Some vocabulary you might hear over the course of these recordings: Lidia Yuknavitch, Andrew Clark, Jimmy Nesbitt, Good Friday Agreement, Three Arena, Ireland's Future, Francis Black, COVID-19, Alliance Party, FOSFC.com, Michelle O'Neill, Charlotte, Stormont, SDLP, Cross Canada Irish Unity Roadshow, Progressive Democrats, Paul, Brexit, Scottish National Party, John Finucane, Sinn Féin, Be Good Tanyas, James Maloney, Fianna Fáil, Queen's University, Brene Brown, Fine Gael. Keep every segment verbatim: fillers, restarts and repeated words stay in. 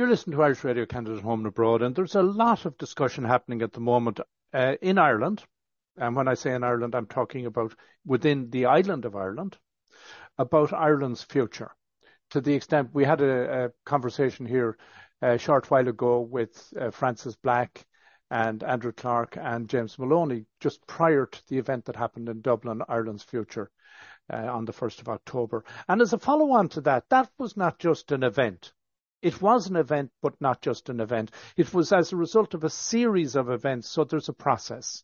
You're listening to Irish Radio Canada at home and abroad, and there's a lot of discussion happening at the moment uh, in Ireland. And when I say in Ireland, I'm talking about within the island of Ireland, about Ireland's future. To the extent we had a, a conversation here a short while ago with uh, Francis Black and Andrew Clark and James Maloney just prior to the event that happened in Dublin, Ireland's Future, uh, on the first of October. And as a follow-on to that, that was not just an event. It was an event, but not just an event. It was as a result of a series of events, so there's a process.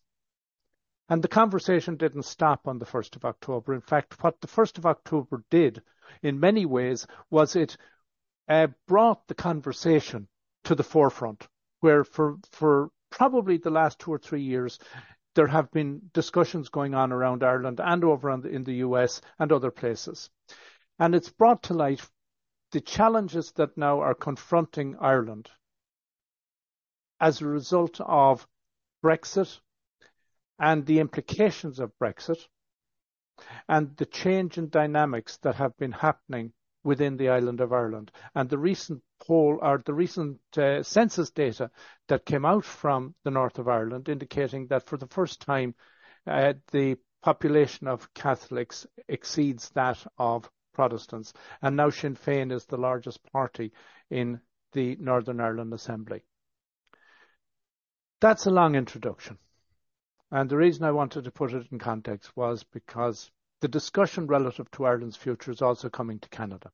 And the conversation didn't stop on the first of October. In fact, what the first of October did, in many ways, was it uh, brought the conversation to the forefront, where for for probably the last two or three years, there have been discussions going on around Ireland and over on the, in the U S and other places. And it's brought to light the challenges that now are confronting Ireland as a result of Brexit and the implications of Brexit and the change in dynamics that have been happening within the island of Ireland. And the recent poll, or the recent uh, census data that came out from the north of Ireland, indicating that for the first time uh, the population of Catholics exceeds that of Protestants. And now Sinn Féin is the largest party in the Northern Ireland Assembly. That's a long introduction. And the reason I wanted to put it in context was because the discussion relative to Ireland's future is also coming to Canada.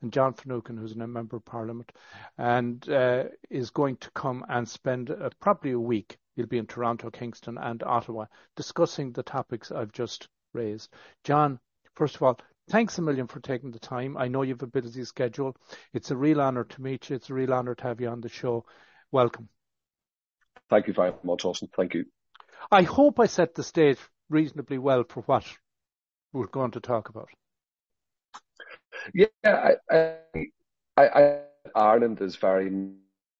And John Finucane, who's a member of Parliament, and uh, is going to come and spend uh, probably a week. He'll be in Toronto, Kingston and Ottawa discussing the topics I've just raised. John, first of all, thanks a million for taking the time. I know you have a busy schedule. It's a real honour to meet you. It's a real honour to have you on the show. Welcome. Thank you very much, Austin. Thank you. I hope I set the stage reasonably well for what we're going to talk about. Yeah, I, I, I, Ireland is very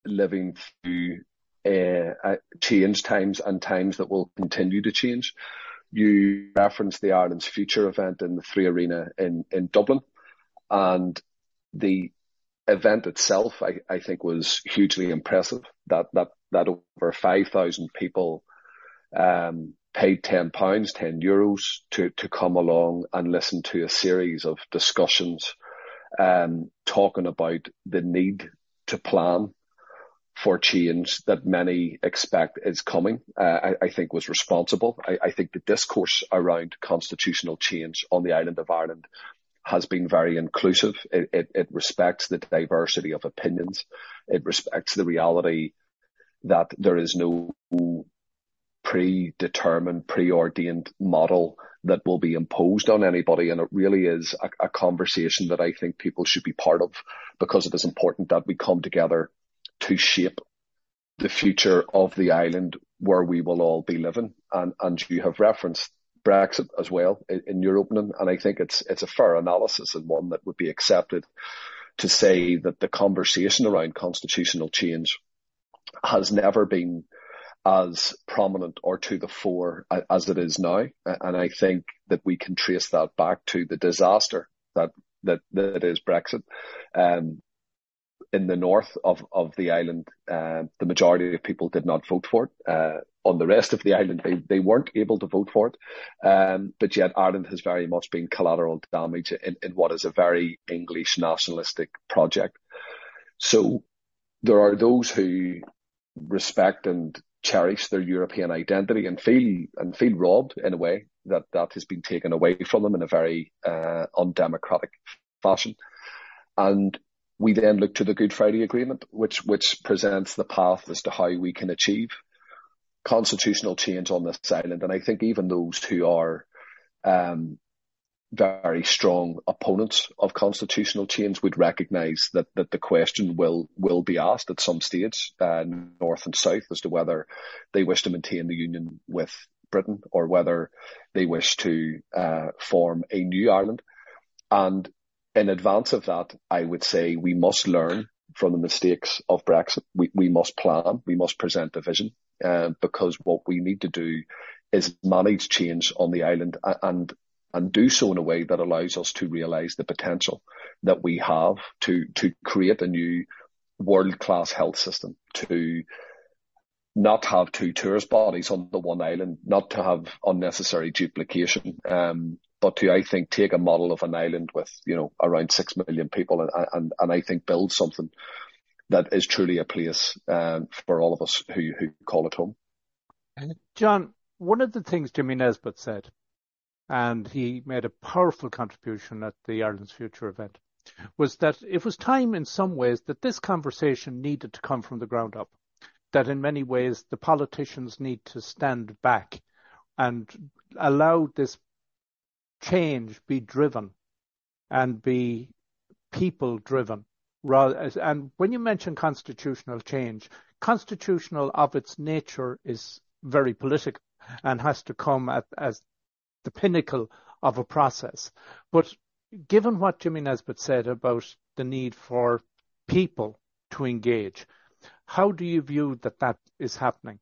living through uh, change times and times that will continue to change. You referenced the Ireland's Future event in the Three Arena in, in Dublin, and the event itself, I, I think, was hugely impressive. That that that over five thousand people um, paid ten pounds, ten euros to, to come along and listen to a series of discussions um, talking about the need to plan for change that many expect is coming, uh, I, I think was responsible. I, I think the discourse around constitutional change on the island of Ireland has been very inclusive. It, it, it respects the diversity of opinions. It respects the reality that there is no predetermined, preordained model that will be imposed on anybody. And it really is a, a conversation that I think people should be part of, because it is important that we come together to shape the future of the island where we will all be living. And, and you have referenced Brexit as well in, in your opening. And I think it's it's a fair analysis, and one that would be accepted, to say that the conversation around constitutional change has never been as prominent or to the fore as it is now. And I think that we can trace that back to the disaster that that, that is Brexit. Um, In the north of, of the island, uh, the majority of people did not vote for it. Uh, on the rest of the island, they, they weren't able to vote for it. Um, but yet Ireland has very much been collateral damage in, in what is a very English nationalistic project. So there are those who respect and cherish their European identity and feel and feel robbed in a way that that has been taken away from them in a very uh, undemocratic fashion. And we then look to the Good Friday Agreement, which which presents the path as to how we can achieve constitutional change on this island. And I think even those who are um, very strong opponents of constitutional change would recognise that that the question will will be asked at some stage, uh, north and south, as to whether they wish to maintain the union with Britain or whether they wish to uh, form a new Ireland. And in advance of that, I would say we must learn from the mistakes of Brexit. We we must plan. We must present a vision, uh, because what we need to do is manage change on the island and and do so in a way that allows us to realise the potential that we have to to create a new world-class health system, to not have two tourist bodies on the one island, not to have unnecessary duplication, um, but to, I think, take a model of an island with, you know, around six million people and, and, and I think build something that is truly a place um, for all of us who, who call it home. John, one of the things Jimmy Nesbitt said, and he made a powerful contribution at the Ireland's Future event, was that it was time in some ways that this conversation needed to come from the ground up, that in many ways the politicians need to stand back and allow this change be driven and be people-driven. And when you mention constitutional change, constitutional of its nature is very political and has to come at, as the pinnacle of a process. But given what Jimmy Nesbitt said about the need for people to engage, how do you view that that is happening?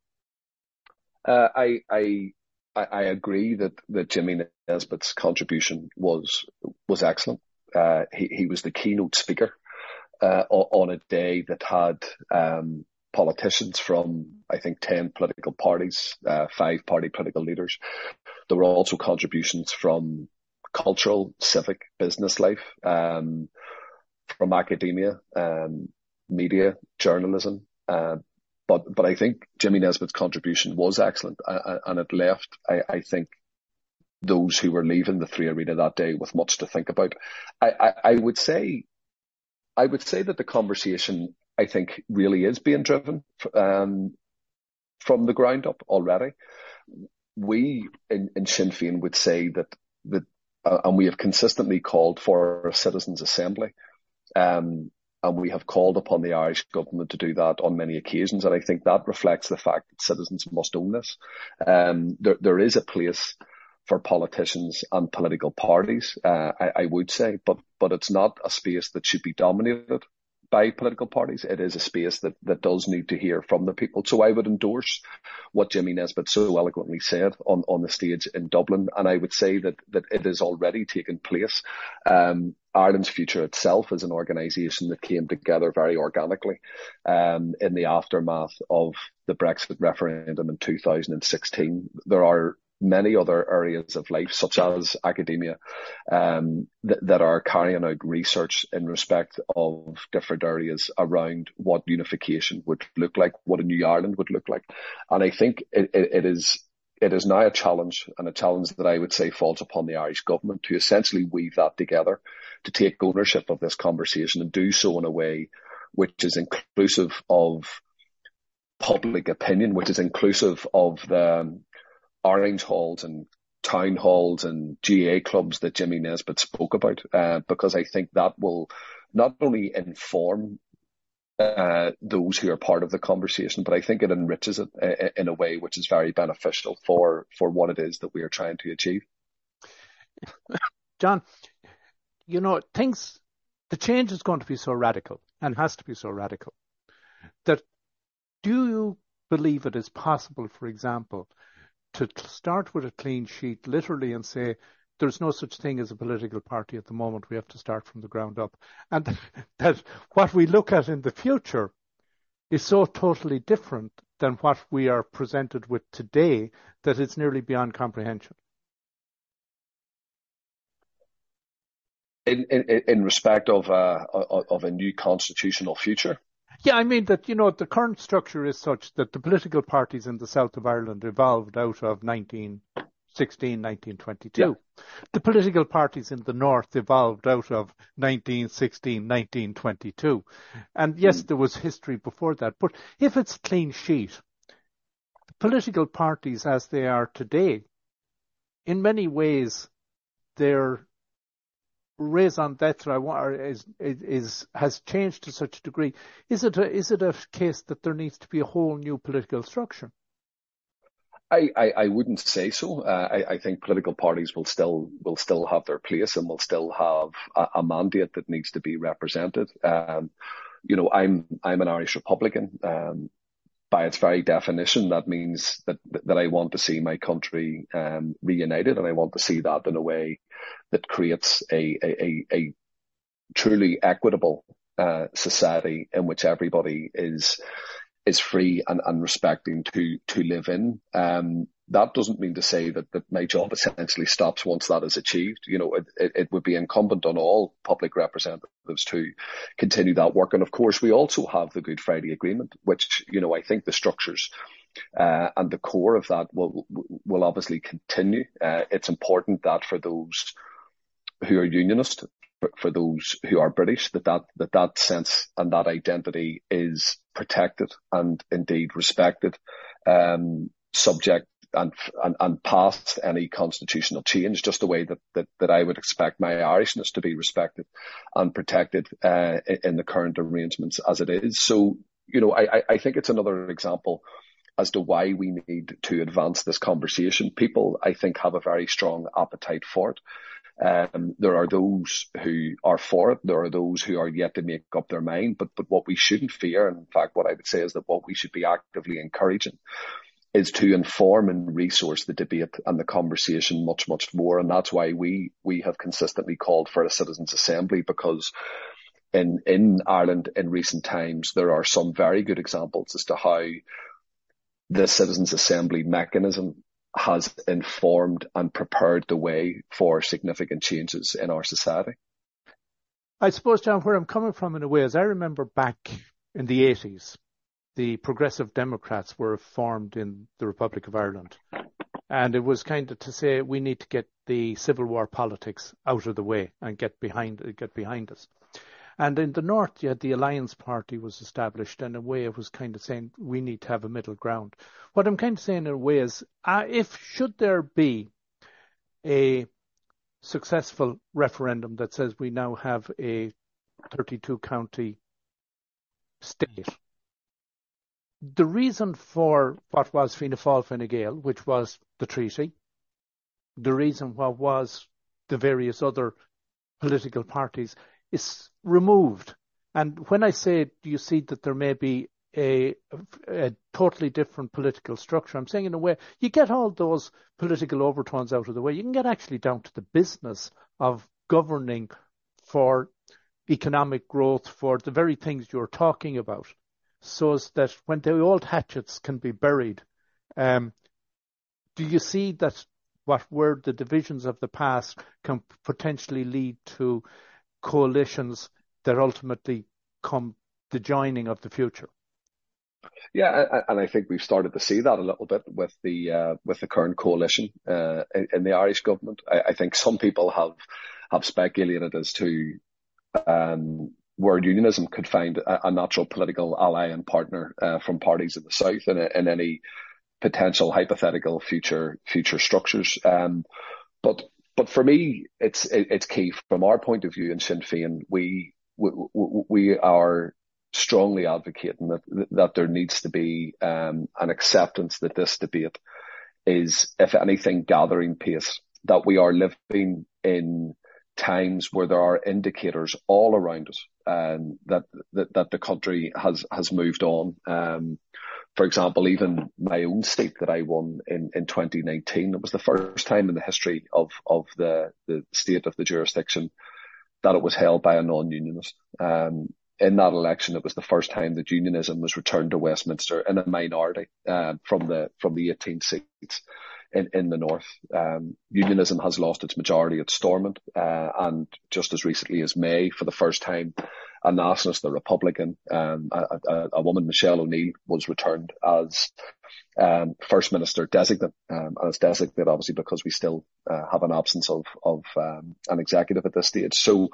Uh, I, I I agree that, that Jimmy Nesbitt's contribution was was excellent. Uh, he, he was the keynote speaker uh, on a day that had um, politicians from, I think, ten political parties, uh, five party political leaders. There were also contributions from cultural, civic, business life, um, from academia, um, media, journalism. Uh, but but I think Jimmy Nesbitt's contribution was excellent, uh, and it left, I, I think, those who were leaving the Three Arena that day with much to think about. I, I, I would say, I would say that the conversation, I think, really is being driven um, from the ground up already. We in, in Sinn Féin would say that that. Uh, and we have consistently called for a citizens' assembly. Um, and we have called upon the Irish government to do that on many occasions. And I think that reflects the fact that citizens must own this. Um, there, there is a place for politicians and political parties, uh, I, I would say, but, but it's not a space that should be dominated by political parties. It is a space that, that does need to hear from the people. So I would endorse what Jimmy Nesbitt so eloquently said on, on the stage in Dublin. And I would say that, that it is already taking place. Um, Ireland's Future itself is an organisation that came together very organically um, in the aftermath of the Brexit referendum in two thousand sixteen. There are many other areas of life, such as academia, um, th- that are carrying out research in respect of different areas around what unification would look like, what a new Ireland would look like. And I think it, it, it is it is now a challenge, and a challenge that I would say falls upon the Irish government to essentially weave that together, to take ownership of this conversation and do so in a way which is inclusive of public opinion, which is inclusive of the orange halls and town halls and G A clubs that Jimmy Nesbitt spoke about, uh, because I think that will not only inform uh, those who are part of the conversation, but I think it enriches it a- in a way which is very beneficial for, for what it is that we are trying to achieve. John, you know, things, the change is going to be so radical and has to be so radical that do you believe it is possible, for example, to start with a clean sheet, literally, and say, there's no such thing as a political party at the moment. We have to start from the ground up. And that what we look at in the future is so totally different than what we are presented with today that it's nearly beyond comprehension. In, in, in respect of, uh, of a new constitutional future? Yeah, I mean that, you know, the current structure is such that the political parties in the south of Ireland evolved out of nineteen sixteen, nineteen twenty-two. Yeah. The political parties in the north evolved out of nineteen sixteen, nineteen twenty-two. And yes, there was history before that. But if it's clean sheet, the political parties as they are today, in many ways, their raison d'être is, is, is, has changed to such a degree. Is it a, is it a case that there needs to be a whole new political structure? I, I, I wouldn't say so. Uh, I, I think political parties will still will still have their place and will still have a, a mandate that needs to be represented. Um, you know, I'm I'm an Irish Republican. Um, by its very definition, that means that that I want to see my country um, reunited, and I want to see that in a way that creates a a, a, a truly equitable uh, society in which everybody is is free and, and respecting to to live in. Um, that doesn't mean to say that, that my job essentially stops once that is achieved. You know, it, it, it would be incumbent on all public representatives to continue that work. And of course, we also have the Good Friday Agreement, which, you know, I think the structures uh, and the core of that will will obviously continue. Uh, it's important that for those who are unionist, for, for those who are British, that that, that that sense and that identity is protected and indeed respected, um, subject And, and and past any constitutional change, just the way that, that, that I would expect my Irishness to be respected and protected uh, in the current arrangements as it is. So, you know, I, I think it's another example as to why we need to advance this conversation. People, I think, have a very strong appetite for it. Um, there are those who are for it. There are those who are yet to make up their mind. But, but what we shouldn't fear, and in fact, what I would say is that what we should be actively encouraging is to inform and resource the debate and the conversation much, much more. And that's why we we have consistently called for a citizens' assembly, because in in Ireland in recent times, there are some very good examples as to how the citizens' assembly mechanism has informed and prepared the way for significant changes in our society. I suppose, John, where I'm coming from in a way is I remember back in the eighties, the Progressive Democrats were formed in the Republic of Ireland. And it was kind of to say, we need to get the Civil War politics out of the way and get behind get behind us. And in the North, you had the Alliance Party was established, and in a way it was kind of saying, we need to have a middle ground. What I'm kind of saying in a way is, uh, if should there be a successful referendum that says we now have a thirty-two county state, the reason for what was Fianna Fáil, Fine Gael, which was the treaty, the reason what was the various other political parties, is removed. And when I say you see that there may be a, a totally different political structure, I'm saying in a way you get all those political overtones out of the way. You can get actually down to the business of governing for economic growth, for the very things you're talking about, so as that when the old hatchets can be buried. Um, do you see that what were the divisions of the past can potentially lead to coalitions that ultimately come the joining of the future? Yeah, and I think we've started to see that a little bit with the uh, with the current coalition uh, in the Irish government. I, I think some people have have speculated as to um, where unionism could find a, a natural political ally and partner uh, from parties in the South and in any potential hypothetical future future structures. Um, but but for me, it's it, it's key from our point of view in Sinn Féin. We we, we are strongly advocating that that there needs to be um, an acceptance that this debate is, if anything, gathering pace. That we are living in times where there are indicators all around us um, that, that that the country has has moved on. Um, for example, even my own state that I won in, in twenty nineteen, it was the first time in the history of of the, the state of the jurisdiction that it was held by a non-unionist. Um, in that election, it was the first time that unionism was returned to Westminster in a minority uh, from the from the eighteen seats. In, in the North, um, unionism has lost its majority at Stormont, uh, and just as recently as May, for the first time, a nationalist, a Republican, um, a, a, a woman, Michelle O'Neill, was returned as um, First Minister designate, um, and it's designate obviously because we still uh, have an absence of of um, an executive at this stage. So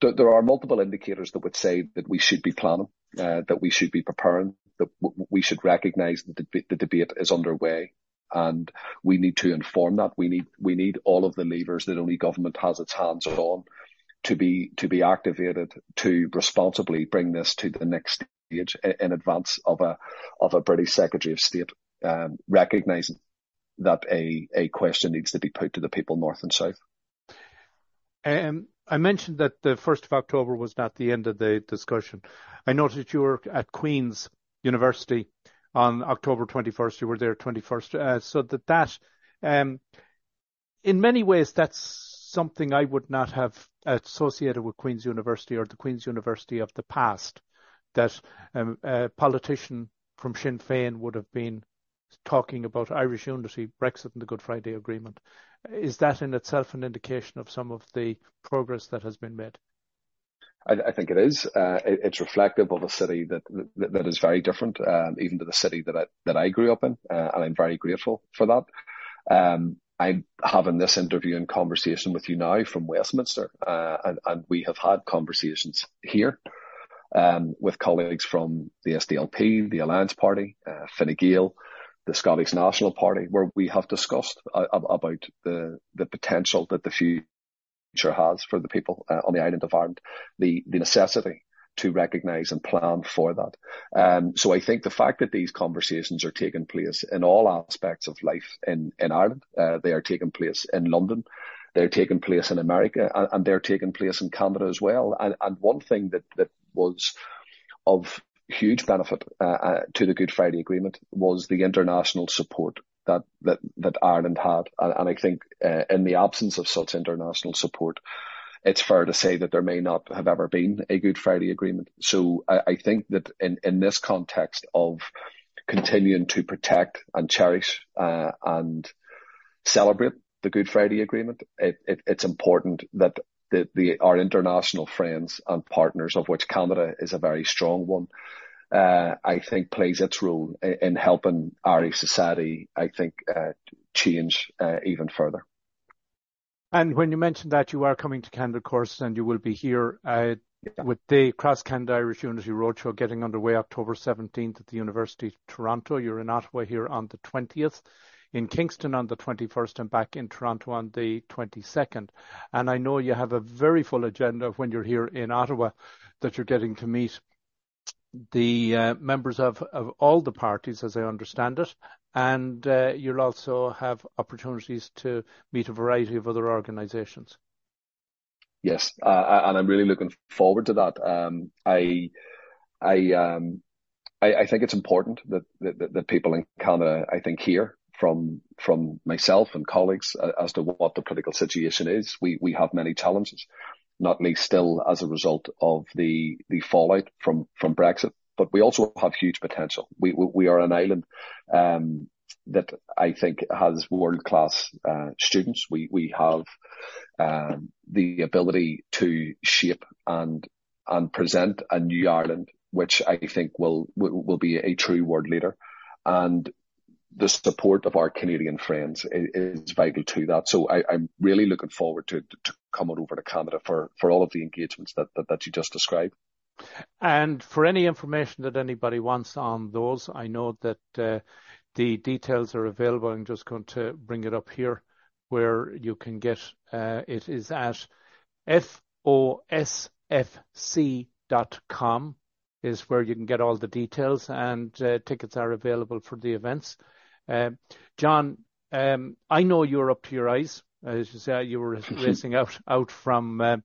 th- there are multiple indicators that would say that we should be planning, uh, that we should be preparing, that w- we should recognise that the, deb- the debate is underway. And we need to inform that. We need we need all of the levers that only government has its hands on to be to be activated to responsibly bring this to the next stage in advance of a of a British Secretary of State um, recognising that a, a question needs to be put to the people north and south. Um, I mentioned that the first of October was not the end of the discussion. I noticed you were at Queen's University on October twenty-first, you were there twenty-first, uh, so that that, um, in many ways, that's something I would not have associated with Queen's University or the Queen's University of the past, that um, a politician from Sinn Féin would have been talking about Irish unity, Brexit and the Good Friday Agreement. Is that in itself an indication of some of the progress that has been made? I, I think it is. Uh, it, it's reflective of a city that that, that is very different, um, even to the city that I, that I grew up in, uh, and I'm very grateful for that. Um, I'm having this interview and conversation with you now from Westminster, uh, and, and we have had conversations here um, with colleagues from the S D L P, the Alliance Party, uh, Fine Gael, the Scottish National Party, where we have discussed uh, about the, the potential that the future has for the people uh, on the island of Ireland, the, the necessity to recognise and plan for that. Um, so I think the fact that these conversations are taking place in all aspects of life in, in Ireland, uh, they are taking place in London, they're taking place in America, and, and they're taking place in Canada as well. And, and one thing that, that was of huge benefit uh, uh, to the Good Friday Agreement was the international support that that, that Ireland had. And, and I think uh, in the absence of such international support, it's fair to say that there may not have ever been a Good Friday Agreement. So I, I think that in, in this context of continuing to protect and cherish uh, and celebrate the Good Friday Agreement, it, it, it's important that the, the our international friends and partners, of which Canada is a very strong one, uh, I think plays its role in, in helping Irish society, I think, uh, change uh, even further. And when you mentioned that you are coming to Canada, of course, and you will be here uh, yeah. with the Cross Canada Irish Unity Roadshow getting underway October seventeenth at the University of Toronto. You're in Ottawa here on the twentieth, in Kingston on the twenty-first, and back in Toronto on the twenty-second. And I know you have a very full agenda when you're here in Ottawa, that you're getting to meet the uh, members of, of all the parties, as I understand it, and uh, you'll also have opportunities to meet a variety of other organisations. Yes, uh, and I'm really looking forward to that. Um, I, I, um, I, I think it's important that that, that people in Canada, I think, hear from from myself and colleagues uh, as to what the political situation is. We we have many challenges, not least still as a result of the, the fallout from, from Brexit. But we also have huge potential. We we are an island um, that I think has world-class uh, students. We we have um, the ability to shape and and present a new Ireland, which I think will will be a true world leader. And the support of our Canadian friends is, is vital to that. So I, I'm really looking forward to, to coming over to Canada for, for all of the engagements that, that, that you just described. And for any information that anybody wants on those, I know that uh, the details are available. I'm just going to bring it up here where you can get uh, it is at F O S F C dot com is where you can get all the details, and uh, tickets are available for the events. Uh, John, um, I know you're up to your eyes. As you say, you were racing out, out from uh,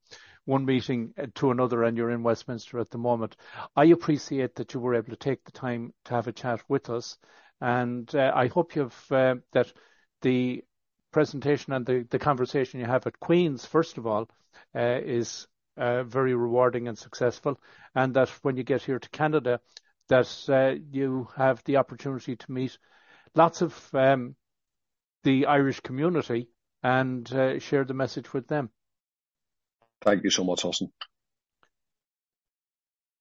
one meeting to another, and you're in Westminster at the moment. I appreciate that you were able to take the time to have a chat with us, and uh, I hope you've uh, that the presentation and the, the conversation you have at Queen's, first of all, uh, is uh, very rewarding and successful, and that when you get here to Canada, that uh, you have the opportunity to meet lots of um, the Irish community and uh, share the message with them. Thank you so much, Austin.